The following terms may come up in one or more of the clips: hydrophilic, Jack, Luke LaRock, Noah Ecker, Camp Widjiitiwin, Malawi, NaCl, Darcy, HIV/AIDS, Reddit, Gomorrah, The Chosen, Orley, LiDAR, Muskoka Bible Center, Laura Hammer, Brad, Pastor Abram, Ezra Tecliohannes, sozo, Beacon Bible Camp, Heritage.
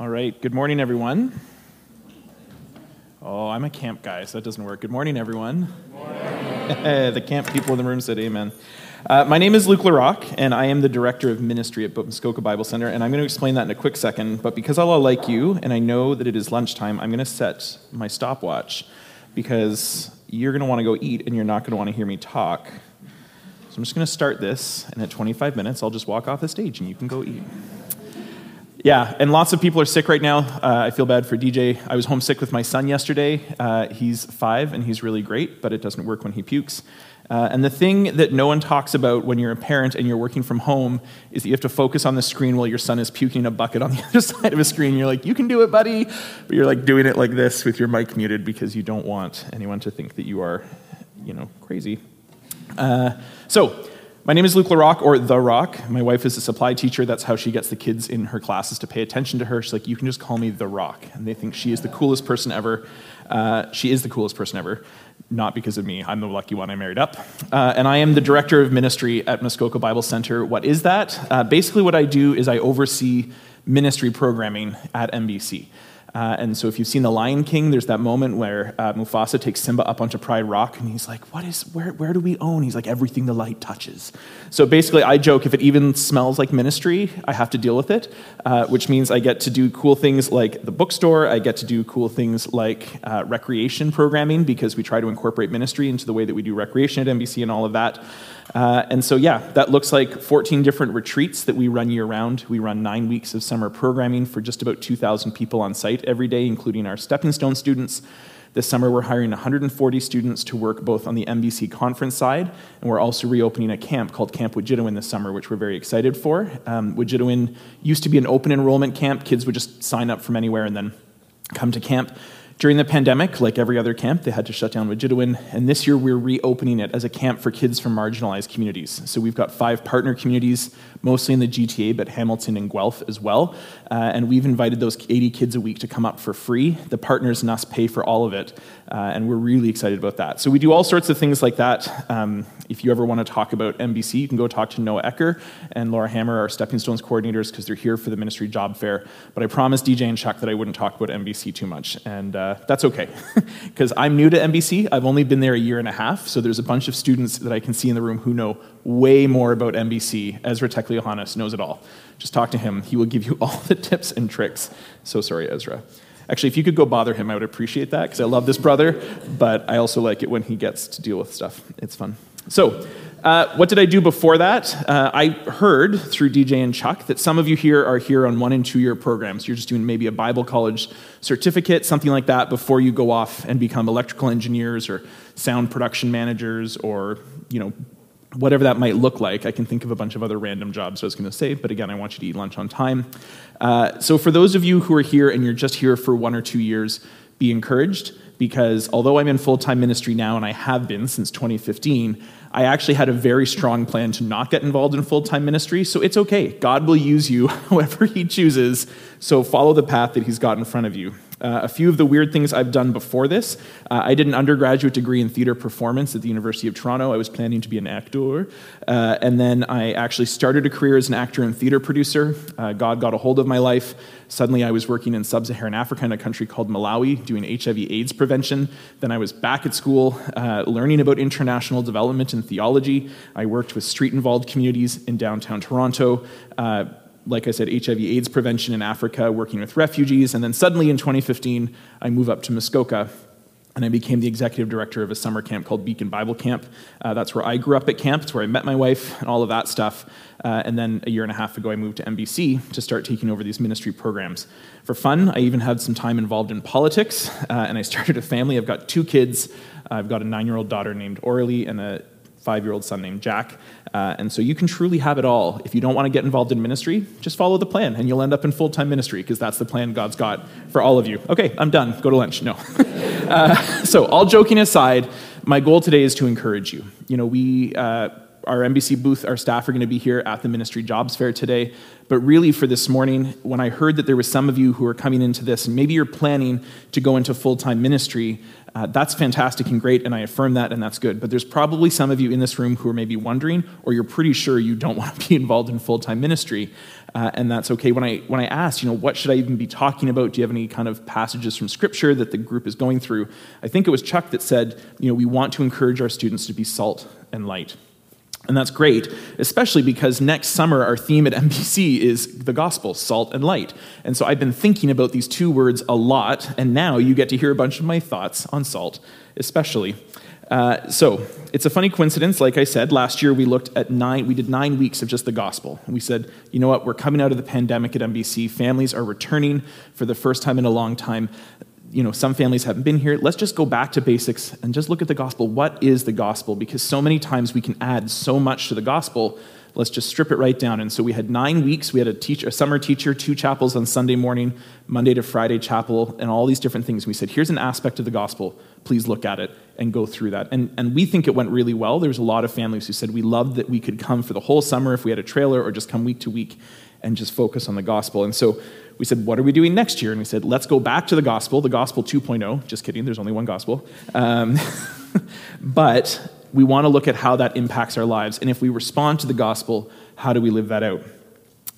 All right, good morning, everyone. Oh, I'm a camp guy, so that doesn't work. Good morning, everyone. Good morning. The camp people in the room said amen. My name is Luke LaRock, and I am the director of ministry at Muskoka Bible Center, and I'm going to explain that in a quick second, but because Allah like you, and I know that it is lunchtime, I'm going to set my stopwatch, because you're going to want to go eat, and you're not going to want to hear me talk. So I'm just going to start this, and at 25 minutes, I'll just walk off the stage, and you can go eat. Yeah, and lots of people are sick right now. I feel bad for DJ. I was homesick with my son yesterday. He's 5, and he's really great, but it doesn't work when he pukes. And the thing that no one talks about when you're a parent and you're working from home is that you have to focus on the screen while your son is puking in a bucket on the other side of a screen. You're like, you can do it, buddy. But you're like doing it like this with your mic muted because you don't want anyone to think that you are, you know, crazy. My name is Luke LaRock, or The Rock. My wife is a supply teacher. That's how she gets the kids in her classes to pay attention to her. She's like, you can just call me The Rock. And they think she is the coolest person ever. She is the coolest person ever, not because of me. I'm the lucky one. I married up. And I am the director of ministry at Muskoka Bible Center. What is that? Basically, what I do is I oversee ministry programming at MBC. And so if you've seen The Lion King, there's that moment where Mufasa takes Simba up onto Pride Rock, and he's like, where do we own? He's like, everything the light touches. So basically, I joke, if it even smells like ministry, I have to deal with it, which means I get to do cool things like the bookstore, I get to do cool things like recreation programming, because we try to incorporate ministry into the way that we do recreation at MBC and all of that. And so, yeah, that looks like 14 different retreats that we run year-round. We run 9 weeks of summer programming for just about 2,000 people on site every day, including our Stepping Stone students. This summer, we're hiring 140 students to work both on the MBC conference side, and we're also reopening a camp called Camp Widjiitiwin this summer, which we're very excited for. Widjiitiwin used to be an open enrollment camp. Kids would just sign up from anywhere and then come to camp. During the pandemic, like every other camp, they had to shut down Widjiitiwin, and this year we're reopening it as a camp for kids from marginalized communities. So we've got 5 partner communities, mostly in the GTA, but Hamilton and Guelph as well, and we've invited those 80 kids a week to come up for free. The partners and us pay for all of it, and we're really excited about that. So we do all sorts of things like that. If you ever want to talk about MBC, you can go talk to Noah Ecker and Laura Hammer, our Stepping Stones coordinators, because they're here for the ministry job fair, but I promised DJ and Chuck that I wouldn't talk about MBC too much, and that's okay, because I'm new to MBC. I've only been there a year and a half, so there's a bunch of students that I can see in the room who know way more about MBC. Ezra Tecliohannes knows it all. Just talk to him. He will give you all the tips and tricks. So sorry, Ezra. Actually, if you could go bother him, I would appreciate that, because I love this brother, but I also like it when he gets to deal with stuff. It's fun. So, what did I do before that? I heard through DJ and Chuck that some of you here are here on 1- and 2-year programs. You're just doing maybe a Bible college certificate, something like that, before you go off and become electrical engineers or sound production managers or, you know, whatever that might look like. I can think of a bunch of other random jobs I was going to say, but again, I want you to eat lunch on time. So for those of you who are here and you're just here for 1 or 2 years, be encouraged, because although I'm in full-time ministry now, and I have been since 2015, I actually had a very strong plan to not get involved in full-time ministry, so it's okay. God will use you however he chooses, so follow the path that he's got in front of you. A few of the weird things I've done before this, I did an undergraduate degree in theatre performance at the University of Toronto. I was planning to be an actor, and then I actually started a career as an actor and theatre producer. God got a hold of my life. Suddenly I was working in sub-Saharan Africa in a country called Malawi doing HIV/AIDS prevention. Then I was back at school learning about international development and theology. I worked with street-involved communities in downtown Toronto. Like I said, HIV/AIDS prevention in Africa, working with refugees, and then suddenly in 2015, I move up to Muskoka, and I became the executive director of a summer camp called Beacon Bible Camp. That's where I grew up at camp. It's where I met my wife and all of that stuff. And then a year and a half ago, I moved to MBC to start taking over these ministry programs. For fun, I even had some time involved in politics, and I started a family. I've got 2 kids. I've got a 9-year-old daughter named Orley and a 5-year-old son named Jack. And so you can truly have it all. If you don't want to get involved in ministry, just follow the plan, and you'll end up in full-time ministry, because that's the plan God's got for all of you. Okay, I'm done. Go to lunch. No. So all joking aside, my goal today is to encourage you. You know, we our MBC booth, our staff are going to be here at the Ministry Jobs Fair today. But really for this morning, when I heard that there were some of you who are coming into this, and maybe you're planning to go into full-time ministry, that's fantastic and great, and I affirm that, and that's good. But there's probably some of you in this room who are maybe wondering, or you're pretty sure you don't want to be involved in full-time ministry, and that's okay. When I asked, what should I even be talking about? Do you have any kind of passages from Scripture that the group is going through? I think it was Chuck that said, we want to encourage our students to be salt and light. And that's great, especially because next summer our theme at MBC is the gospel, salt and light. And so I've been thinking about these two words a lot, and now you get to hear a bunch of my thoughts on salt, especially. So it's a funny coincidence. Like I said, last year we did 9 weeks of just the gospel. And we said, we're coming out of the pandemic at MBC. Families are returning for the first time in a long time. Some families haven't been here. Let's just go back to basics and just look at the gospel. What is the gospel? Because so many times we can add so much to the gospel. Let's just strip it right down. And so we had 9 weeks. We had a summer teacher, 2 chapels on Sunday morning, Monday to Friday chapel, and all these different things. We said, here's an aspect of the gospel. Please look at it and go through that. And we think it went really well. There was a lot of families who said we loved that we could come for the whole summer if we had a trailer, or just come week to week and just focus on the gospel. And so we said, what are we doing next year? And we said, let's go back to the gospel 2.0. Just kidding, there's only one gospel. But we want to look at how that impacts our lives. And if we respond to the gospel, how do we live that out?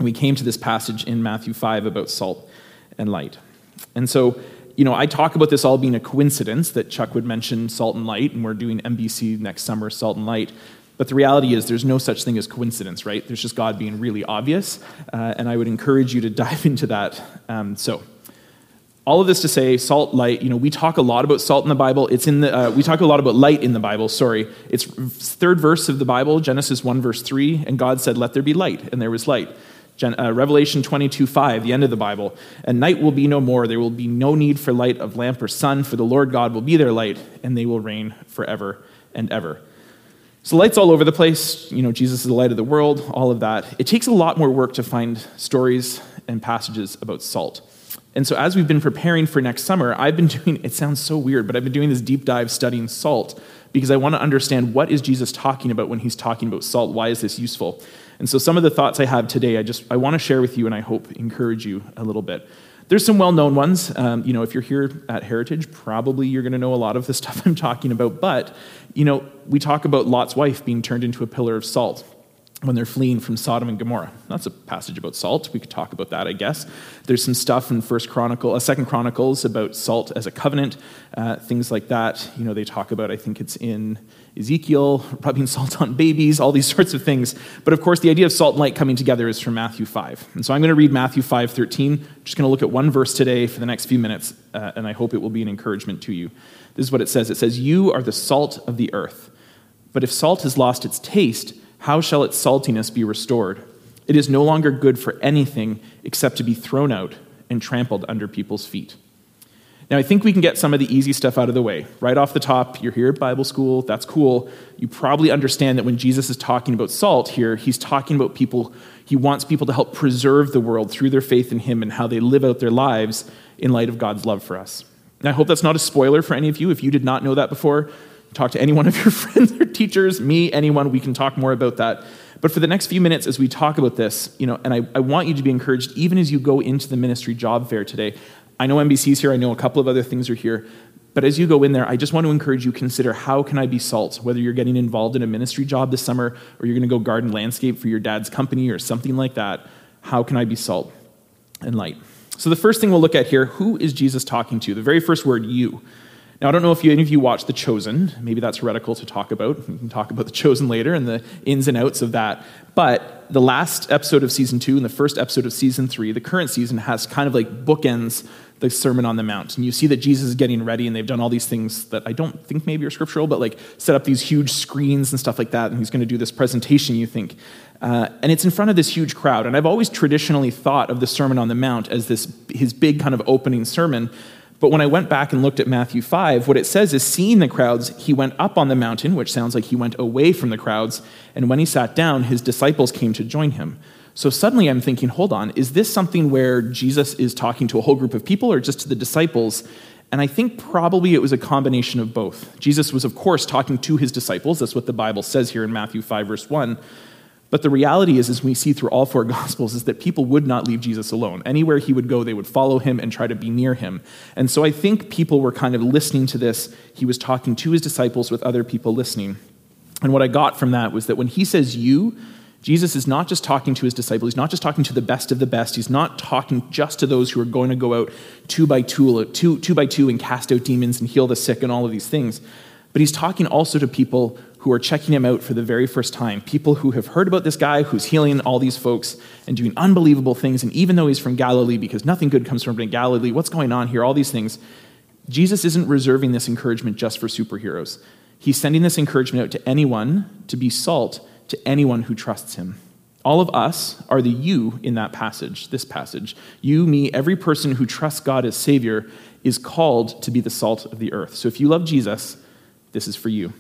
And we came to this passage in Matthew 5 about salt and light. And so, I talk about this all being a coincidence that Chuck would mention salt and light, and we're doing MBC next summer, salt and light. But the reality is there's no such thing as coincidence, right? There's just God being really obvious, and I would encourage you to dive into that. So all of this to say, salt, light, we talk a lot about salt in the Bible. We talk a lot about light in the Bible, sorry. It's 3rd verse of the Bible, Genesis 1, verse 3, and God said, let there be light, and there was light. Revelation 22:5, the end of the Bible, and night will be no more, there will be no need for light of lamp or sun, for the Lord God will be their light, and they will reign forever and ever. So light's all over the place. Jesus is the light of the world, all of that. It takes a lot more work to find stories and passages about salt. And so as we've been preparing for next summer, it sounds so weird, but I've been doing this deep dive studying salt because I want to understand what is Jesus talking about when he's talking about salt? Why is this useful? And so some of the thoughts I have today, I want to share with you, and I hope encourage you a little bit. There's some well-known ones. If you're here at Heritage, probably you're going to know a lot of the stuff I'm talking about. But, we talk about Lot's wife being turned into a pillar of salt when they're fleeing from Sodom and Gomorrah. That's a passage about salt. We could talk about that, I guess. There's some stuff in 2nd Chronicles about salt as a covenant, things like that. They talk about, I think it's in Ezekiel, rubbing salt on babies, all these sorts of things. But of course, the idea of salt and light coming together is from Matthew 5. And so I'm going to read Matthew 5:13. I'm just going to look at one verse today for the next few minutes, and I hope it will be an encouragement to you. This is what it says. It says, you are the salt of the earth. But if salt has lost its taste, how shall its saltiness be restored? It is no longer good for anything except to be thrown out and trampled under people's feet. Now, I think we can get some of the easy stuff out of the way. Right off the top, you're here at Bible school. That's cool. You probably understand that when Jesus is talking about salt here, he's talking about people. He wants people to help preserve the world through their faith in him and how they live out their lives in light of God's love for us. And I hope that's not a spoiler for any of you. If you did not know that before, talk to any one of your friends or teachers, me, anyone. We can talk more about that. But for the next few minutes as we talk about this, and I want you to be encouraged even as you go into the Ministry Job Fair today. I know MBC's here. I know a couple of other things are here. But as you go in there, I just want to encourage you, consider how can I be salt, whether you're getting involved in a ministry job this summer or you're going to go garden landscape for your dad's company or something like that. How can I be salt and light? So the first thing we'll look at here, who is Jesus talking to? The very first word, you. Now, I don't know if any of you watch The Chosen. Maybe that's heretical to talk about. We can talk about The Chosen later and the ins and outs of that. But the last episode of season 2 and the first episode of season 3, the current season, has kind of like bookends the Sermon on the Mount. And you see that Jesus is getting ready, and they've done all these things that I don't think maybe are scriptural, but like set up these huge screens and stuff like that, and he's going to do this presentation, you think. And it's in front of this huge crowd. And I've always traditionally thought of the Sermon on the Mount as his big kind of opening sermon. But when I went back and looked at Matthew 5, what it says is, seeing the crowds, he went up on the mountain, which sounds like he went away from the crowds, and when he sat down, his disciples came to join him. So suddenly I'm thinking, hold on, is this something where Jesus is talking to a whole group of people or just to the disciples? And I think probably it was a combination of both. Jesus was, of course, talking to his disciples. That's what the Bible says here in Matthew 5, verse 1. But the reality is, as we see through all four Gospels, is that people would not leave Jesus alone. Anywhere he would go, they would follow him and try to be near him. And so I think people were kind of listening to this. He was talking to his disciples with other people listening. And what I got from that was that when he says you, Jesus is not just talking to his disciples. He's not just talking to the best of the best. He's not talking just to those who are going to go out two by two and cast out demons and heal the sick and all of these things. But he's talking also to people who are checking him out for the very first time, people who have heard about this guy who's healing all these folks and doing unbelievable things. And even though he's from Galilee, because nothing good comes from Galilee, what's going on here, all these things, Jesus isn't reserving this encouragement just for superheroes. He's sending this encouragement out to anyone, to be salt, to anyone who trusts him. All of us are the you in that passage, this passage. You, me, every person who trusts God as Savior is called to be the salt of the earth. So if you love Jesus, this is for you.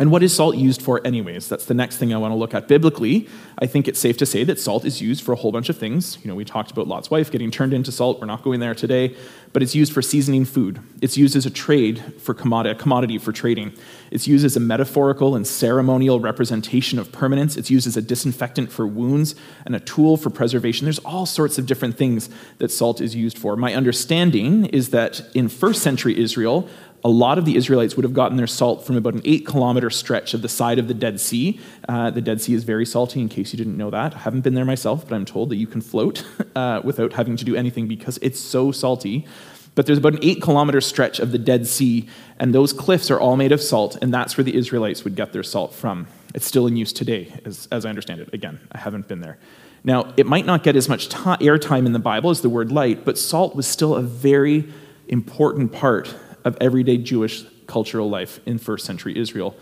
And what is salt used for anyways? That's the next thing I want to look at. Biblically, I think it's safe to say that salt is used for a whole bunch of things. You know, we talked about Lot's wife getting turned into salt. We're not going there today. But it's used for seasoning food. It's used as a trade for commodity for trading. It's used as a metaphorical and ceremonial representation of permanence. It's used as a disinfectant for wounds and a tool for preservation. There's all sorts of different things that salt is used for. My understanding is that in first century Israel, a lot of the Israelites would have gotten their salt from about an 8-kilometer stretch of the side of the Dead Sea. The Dead Sea is very salty, in case you didn't know that. I haven't been there myself, but I'm told that you can float without having to do anything because it's so salty. But there's about an 8-kilometer stretch of the Dead Sea, and those cliffs are all made of salt, and that's where the Israelites would get their salt from. It's still in use today, as I understand it. Again, I haven't been there. Now, it might not get as much airtime in the Bible as the word light, but salt was still a very important part of everyday Jewish cultural life in first century Israel.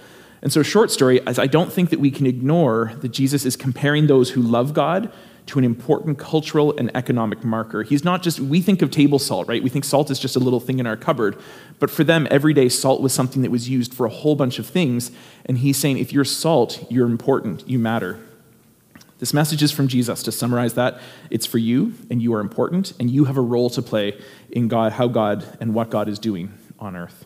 And so short story, as I don't think that we can ignore that Jesus is comparing those who love God to an important cultural and economic marker. He's not just, we think of table salt, right? We think salt is just a little thing in our cupboard. But for them, everyday salt was something that was used for a whole bunch of things. And he's saying, if you're salt, you're important, you matter. This message is from Jesus. To summarize that, it's for you, and you are important, and you have a role to play in God, how God and what God is doing on earth.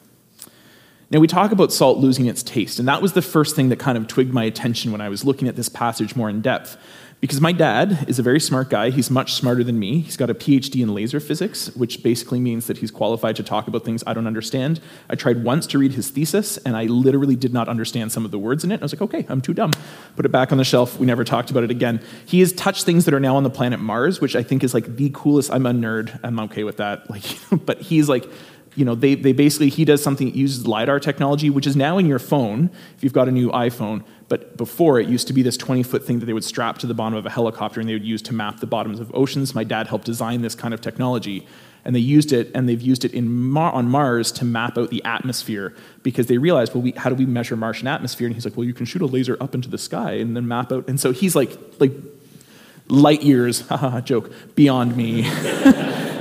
Now, we talk about salt losing its taste, and that was the first thing that kind of twigged my attention when I was looking at this passage more in depth, because my dad is a very smart guy. He's much smarter than me. He's got a PhD in laser physics, which basically means that he's qualified to talk about things I don't understand. I tried once to read his thesis, and I literally did not understand some of the words in it. I was like, okay, I'm too dumb. Put it back on the shelf. We never talked about it again. He has touched things that are now on the planet Mars, which I think is like the coolest. I'm a nerd. I'm okay with that. But he's like, you know, they basically, he does something that uses LiDAR technology, which is now in your phone, if you've got a new iPhone, but before it used to be this 20-foot thing that they would strap to the bottom of a helicopter and they would use to map the bottoms of oceans. My dad helped design this kind of technology, and they used it, and they've used it on Mars to map out the atmosphere, because they realized, well, how do we measure Martian atmosphere? And he's like, well, you can shoot a laser up into the sky and then map out, and so he's like light years, haha, joke, beyond me.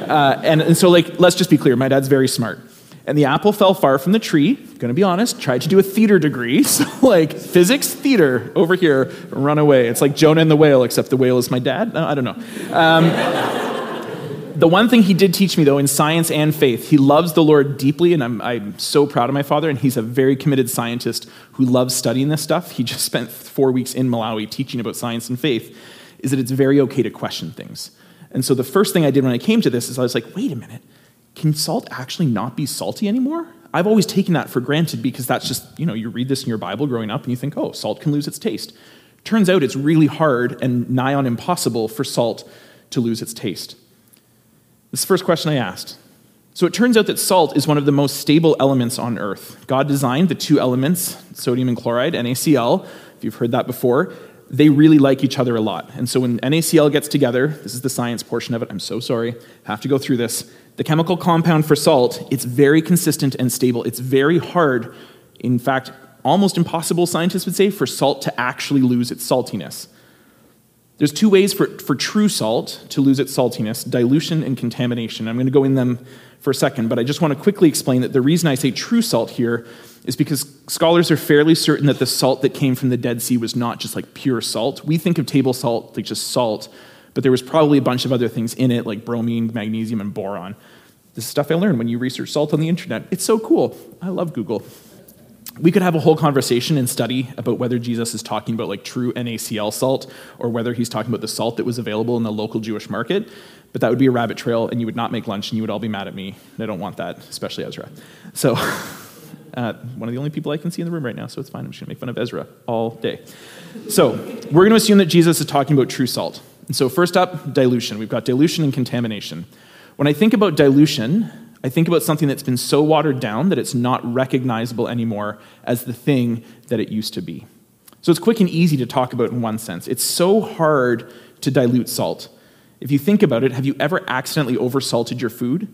And so, like, let's just be clear. My dad's very smart. And the apple fell far from the tree, going to be honest, tried to do a theater degree. So, like, physics, theater, over here, run away. It's like Jonah and the whale, except the whale is my dad. No, I don't know. The one thing he did teach me, though, in science and faith, he loves the Lord deeply, and I'm so proud of my father, and he's a very committed scientist who loves studying this stuff. He just spent 4 weeks in Malawi teaching about science and faith, is that it's very okay to question things. And so the first thing I did when I came to this is I was like, wait a minute, can salt actually not be salty anymore? I've always taken that for granted because that's just, you know, you read this in your Bible growing up and you think, oh, salt can lose its taste. Turns out it's really hard and nigh on impossible for salt to lose its taste. This is the first question I asked. So it turns out that salt is one of the most stable elements on earth. God designed the two elements, sodium and chloride, NaCl, if you've heard that before. They really like each other a lot. And so when NaCl gets together, this is the science portion of it, I'm so sorry, I have to go through this. The chemical compound for salt, it's very consistent and stable. It's very hard, in fact, almost impossible, scientists would say, for salt to actually lose its saltiness. There's two ways for true salt to lose its saltiness, dilution and contamination. I'm going to go in them for a second, but I just want to quickly explain that the reason I say true salt here is because scholars are fairly certain that the salt that came from the Dead Sea was not just like pure salt. We think of table salt like just salt, but there was probably a bunch of other things in it like bromine, magnesium, and boron. This is stuff I learned when you research salt on the internet. It's so cool. I love Google. We could have a whole conversation and study about whether Jesus is talking about like true NaCl salt or whether he's talking about the salt that was available in the local Jewish market, but that would be a rabbit trail and you would not make lunch and you would all be mad at me. And I don't want that, especially Ezra. So one of the only people I can see in the room right now, so it's fine. I'm just gonna make fun of Ezra all day. So we're gonna assume that Jesus is talking about true salt. And so first up, dilution. We've got dilution and contamination. When I think about dilution, I think about something that's been so watered down that it's not recognizable anymore as the thing that it used to be. So it's quick and easy to talk about in one sense. It's so hard to dilute salt. If you think about it, have you ever accidentally oversalted your food?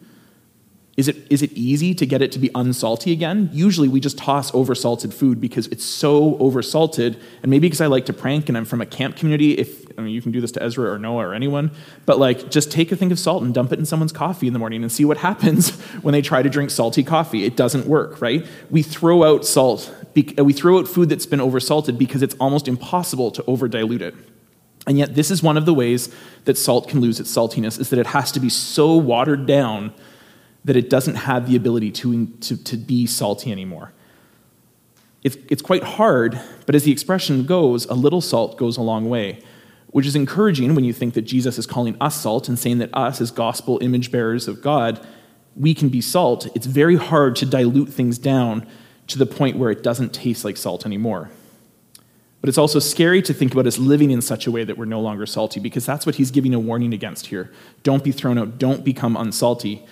Is it easy to get it to be unsalty again? Usually we just toss oversalted food because it's so oversalted, and maybe because I like to prank and I'm from a camp community, you can do this to Ezra or Noah or anyone, but like just take a thing of salt and dump it in someone's coffee in the morning and see what happens when they try to drink salty coffee. It doesn't work, right? We throw out salt, we throw out food that's been oversalted because it's almost impossible to over-dilute it. And yet this is one of the ways that salt can lose its saltiness, is that it has to be so watered down that it doesn't have the ability to be salty anymore. It's quite hard, but as the expression goes, a little salt goes a long way, which is encouraging when you think that Jesus is calling us salt and saying that us, as gospel image bearers of God, we can be salt. It's very hard to dilute things down to the point where it doesn't taste like salt anymore. But it's also scary to think about us living in such a way that we're no longer salty, because that's what he's giving a warning against here. Don't be thrown out. Don't become unsalty.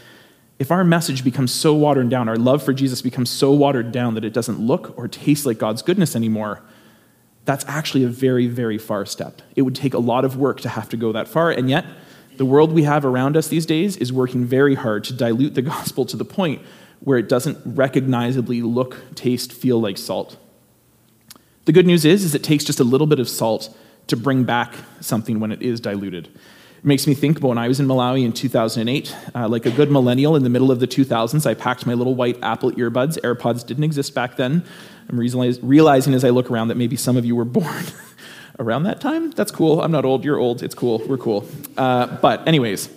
If our message becomes so watered down, our love for Jesus becomes so watered down that it doesn't look or taste like God's goodness anymore, that's actually a very, very far step. It would take a lot of work to have to go that far, and yet the world we have around us these days is working very hard to dilute the gospel to the point where it doesn't recognizably look, taste, feel like salt. The good news is it takes just a little bit of salt to bring back something when it is diluted. It makes me think about when I was in Malawi in 2008, like a good millennial in the middle of the 2000s, I packed my little white Apple earbuds. AirPods didn't exist back then. I'm realizing as I look around that maybe some of you were born around that time. That's cool. I'm not old. You're old. It's cool. We're cool. But anyways,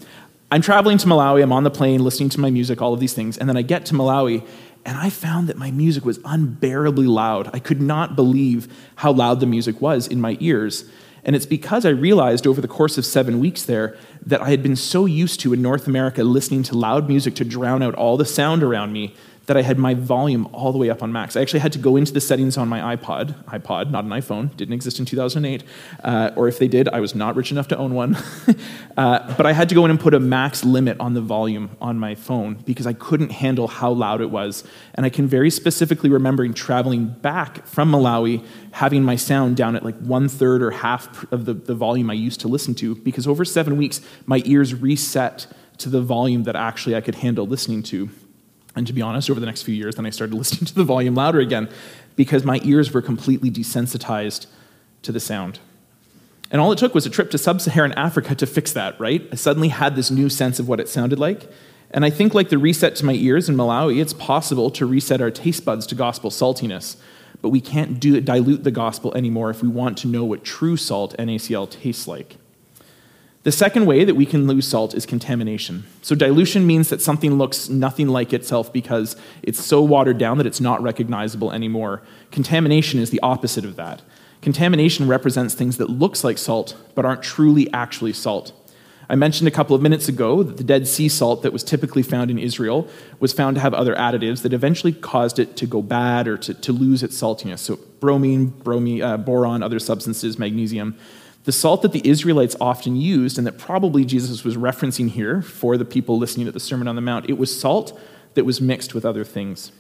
I'm traveling to Malawi. I'm on the plane listening to my music, all of these things. And then I get to Malawi and I found that my music was unbearably loud. I could not believe how loud the music was in my ears. And it's because I realized over the course of 7 weeks there that I had been so used to in North America listening to loud music to drown out all the sound around me that I had my volume all the way up on max. I actually had to go into the settings on my iPod, not an iPhone, didn't exist in 2008, or if they did, I was not rich enough to own one. But I had to go in and put a max limit on the volume on my phone because I couldn't handle how loud it was. And I can very specifically remember traveling back from Malawi, having my sound down at like 1/3 or half of the volume I used to listen to, because over 7 weeks, my ears reset to the volume that actually I could handle listening to. And to be honest, over the next few years, then I started listening to the volume louder again because my ears were completely desensitized to the sound. And all it took was a trip to sub-Saharan Africa to fix that, right? I suddenly had this new sense of what it sounded like. And I think like the reset to my ears in Malawi, it's possible to reset our taste buds to gospel saltiness, but we can't dilute the gospel anymore if we want to know what true salt, NaCl, tastes like. The second way that we can lose salt is contamination. So dilution means that something looks nothing like itself because it's so watered down that it's not recognizable anymore. Contamination is the opposite of that. Contamination represents things that looks like salt but aren't truly actually salt. I mentioned a couple of minutes ago that the Dead Sea salt that was typically found in Israel was found to have other additives that eventually caused it to go bad or to lose its saltiness. So bromine, boron, other substances, magnesium. The salt that the Israelites often used, and that probably Jesus was referencing here for the people listening to the Sermon on the Mount, it was salt that was mixed with other things.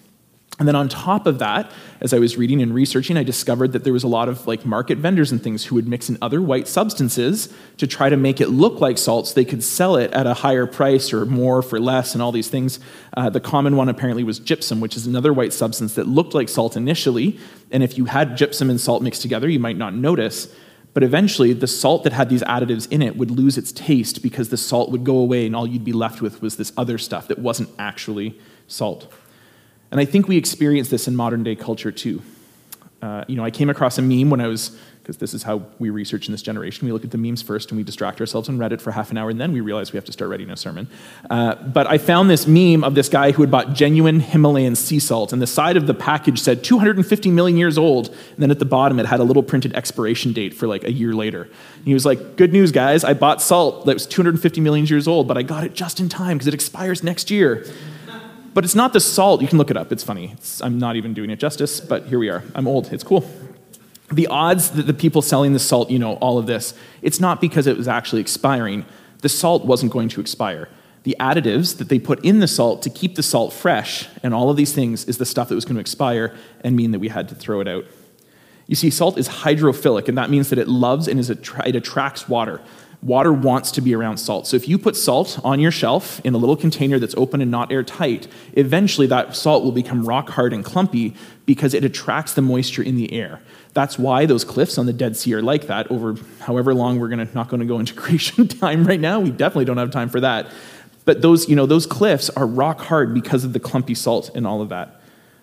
And then on top of that, as I was reading and researching, I discovered that there was a lot of like market vendors and things who would mix in other white substances to try to make it look like salt so they could sell it at a higher price or more for less and all these things. The common one apparently was gypsum, which is another white substance that looked like salt initially. And if you had gypsum and salt mixed together, you might not notice. But eventually, the salt that had these additives in it would lose its taste because the salt would go away and all you'd be left with was this other stuff that wasn't actually salt. And I think we experience this in modern day culture too. I came across a meme when I was because this is how we research in this generation. We look at the memes first, and we distract ourselves on Reddit for half an hour, and then we realize we have to start writing a sermon. But I found this meme of this guy who had bought genuine Himalayan sea salt, and the side of the package said 250 million years old, and then at the bottom it had a little printed expiration date for like a year later. And he was like, good news, guys, I bought salt that was 250 million years old, but I got it just in time because it expires next year. But it's not the salt. You can look it up. It's funny. I'm not even doing it justice, but here we are. I'm old. It's cool. The odds that the people selling the salt, you know, all of this, it's not because it was actually expiring. The salt wasn't going to expire. The additives that they put in the salt to keep the salt fresh and all of these things is the stuff that was going to expire and mean that we had to throw it out. You see, salt is hydrophilic, and that means that it loves and it attracts water. Water wants to be around salt. So if you put salt on your shelf in a little container that's open and not airtight, eventually that salt will become rock hard and clumpy because it attracts the moisture in the air. That's why those cliffs on the Dead Sea are like that over however long we're not going to go into creation time right now. We definitely don't have time for that. But those cliffs are rock hard because of the clumpy salt and all of that.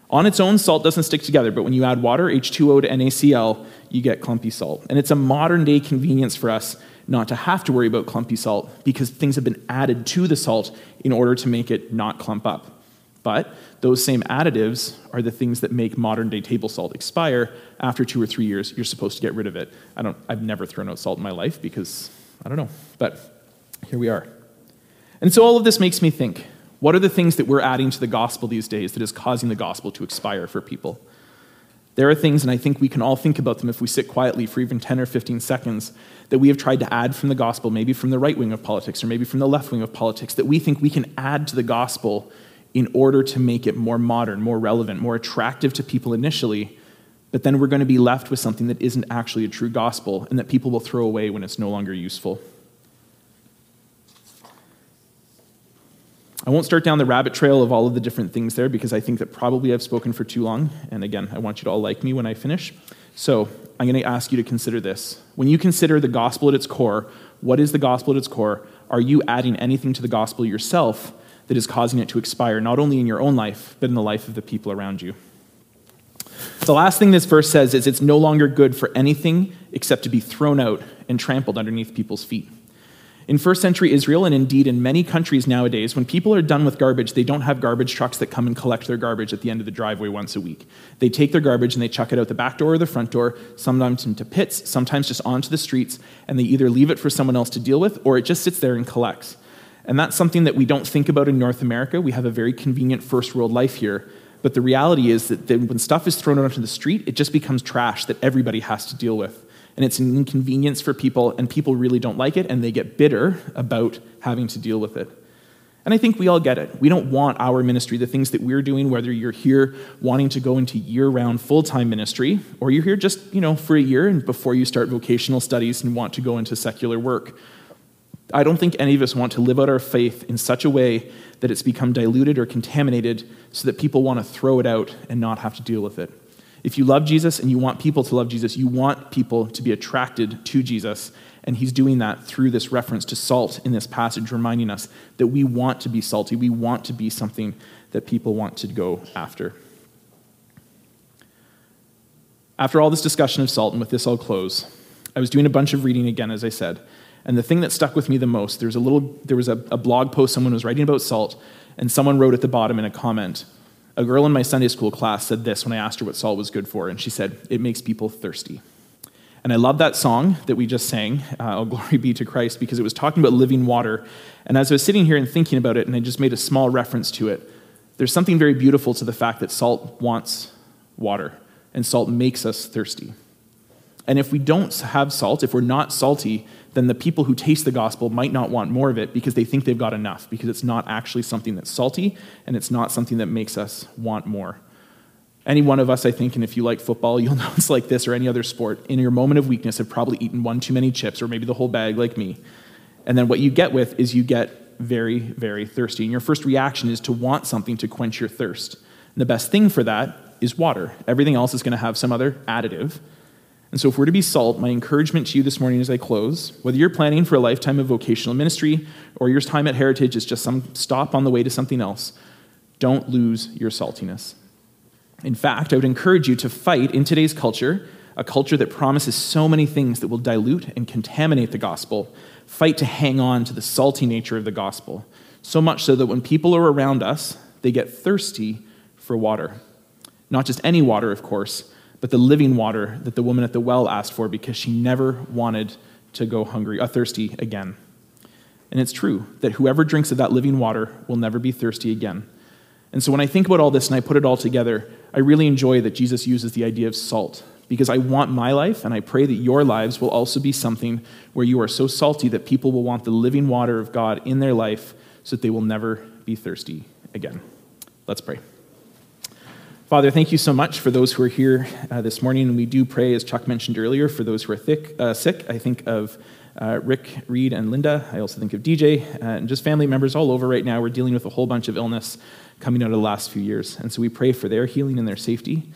On its own, salt doesn't stick together, but when you add water, H2O to NaCl, you get clumpy salt. And it's a modern-day convenience for us not to have to worry about clumpy salt because things have been added to the salt in order to make it not clump up. But those same additives are the things that make modern-day table salt expire. After 2 or 3 years, you're supposed to get rid of it. I've never thrown out salt in my life because, I don't know, but here we are. And so all of this makes me think, what are the things that we're adding to the gospel these days that is causing the gospel to expire for people? There are things, and I think we can all think about them if we sit quietly for even 10 or 15 seconds, that we have tried to add from the gospel, maybe from the right wing of politics or maybe from the left wing of politics, that we think we can add to the gospel in order to make it more modern, more relevant, more attractive to people initially, but then we're going to be left with something that isn't actually a true gospel and that people will throw away when it's no longer useful. I won't start down the rabbit trail of all of the different things there because I think that probably I've spoken for too long. And again, I want you to all like me when I finish. So I'm going to ask you to consider this. When you consider the gospel at its core, what is the gospel at its core? Are you adding anything to the gospel yourself that is causing it to expire, not only in your own life, but in the life of the people around you? The last thing this verse says is it's no longer good for anything except to be thrown out and trampled underneath people's feet. In first century Israel, and indeed in many countries nowadays, when people are done with garbage, they don't have garbage trucks that come and collect their garbage at the end of the driveway once a week. They take their garbage and they chuck it out the back door or the front door, sometimes into pits, sometimes just onto the streets, and they either leave it for someone else to deal with, or it just sits there and collects. And that's something that we don't think about in North America. We have a very convenient first world life here, but the reality is that when stuff is thrown out onto the street, it just becomes trash that everybody has to deal with. And it's an inconvenience for people, and people really don't like it, and they get bitter about having to deal with it. And I think we all get it. We don't want our ministry, the things that we're doing, whether you're here wanting to go into year-round full-time ministry, or you're here just, for a year and before you start vocational studies and want to go into secular work. I don't think any of us want to live out our faith in such a way that it's become diluted or contaminated so that people want to throw it out and not have to deal with it. If you love Jesus and you want people to love Jesus, you want people to be attracted to Jesus. And he's doing that through this reference to salt in this passage, reminding us that we want to be salty. We want to be something that people want to go after. After all this discussion of salt, and with this I'll close, I was doing a bunch of reading again, as I said. And the thing that stuck with me the most, there was a blog post someone was writing about salt, and someone wrote at the bottom in a comment, a girl in my Sunday school class said this when I asked her what salt was good for, and she said, it makes people thirsty. And I love that song that we just sang, Oh Glory Be to Christ, because it was talking about living water. And as I was sitting here and thinking about it, and I just made a small reference to it, there's something very beautiful to the fact that salt wants water, and salt makes us thirsty. And if we don't have salt, if we're not salty, then the people who taste the gospel might not want more of it because they think they've got enough, because it's not actually something that's salty, and it's not something that makes us want more. Any one of us, I think, and if you like football, you'll know it's like this or any other sport, in your moment of weakness have probably eaten one too many chips or maybe the whole bag like me. And then what you get with is you get very, very thirsty. And your first reaction is to want something to quench your thirst. And the best thing for that is water. Everything else is going to have some other additive. And so if we're to be salt, my encouragement to you this morning as I close, whether you're planning for a lifetime of vocational ministry or your time at Heritage is just some stop on the way to something else, don't lose your saltiness. In fact, I would encourage you to fight in today's culture a culture that promises so many things that will dilute and contaminate the gospel, fight to hang on to the salty nature of the gospel, so much so that when people are around us, they get thirsty for water. Not just any water, of course, but the living water that the woman at the well asked for because she never wanted to go hungry, thirsty again. And it's true that whoever drinks of that living water will never be thirsty again. And so when I think about all this and I put it all together, I really enjoy that Jesus uses the idea of salt, because I want my life, and I pray that your lives will also be something where you are so salty that people will want the living water of God in their life so that they will never be thirsty again. Let's pray. Father, thank you so much for those who are here this morning. And we do pray, as Chuck mentioned earlier, for those who are sick. I think of Rick, Reed, and Linda. I also think of DJ and just family members all over right now. We're dealing with a whole bunch of illness coming out of the last few years. And so we pray for their healing and their safety.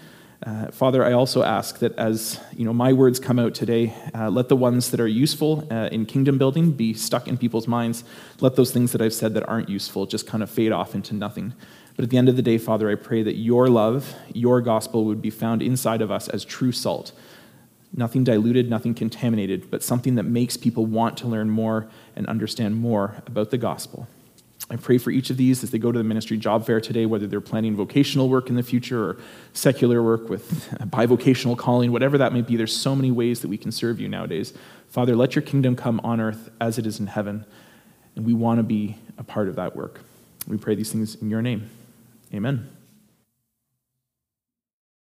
Father, I also ask that as you know, my words come out today, let the ones that are useful in kingdom building be stuck in people's minds. Let those things that I've said that aren't useful just kind of fade off into nothing. But at the end of the day, Father, I pray that your love, your gospel would be found inside of us as true salt. Nothing diluted, nothing contaminated, but something that makes people want to learn more and understand more about the gospel. I pray for each of these as they go to the ministry job fair today, whether they're planning vocational work in the future or secular work with bivocational calling, whatever that may be. There's so many ways that we can serve you nowadays. Father, let your kingdom come on earth as it is in heaven, and we want to be a part of that work. We pray these things in your name. Amen.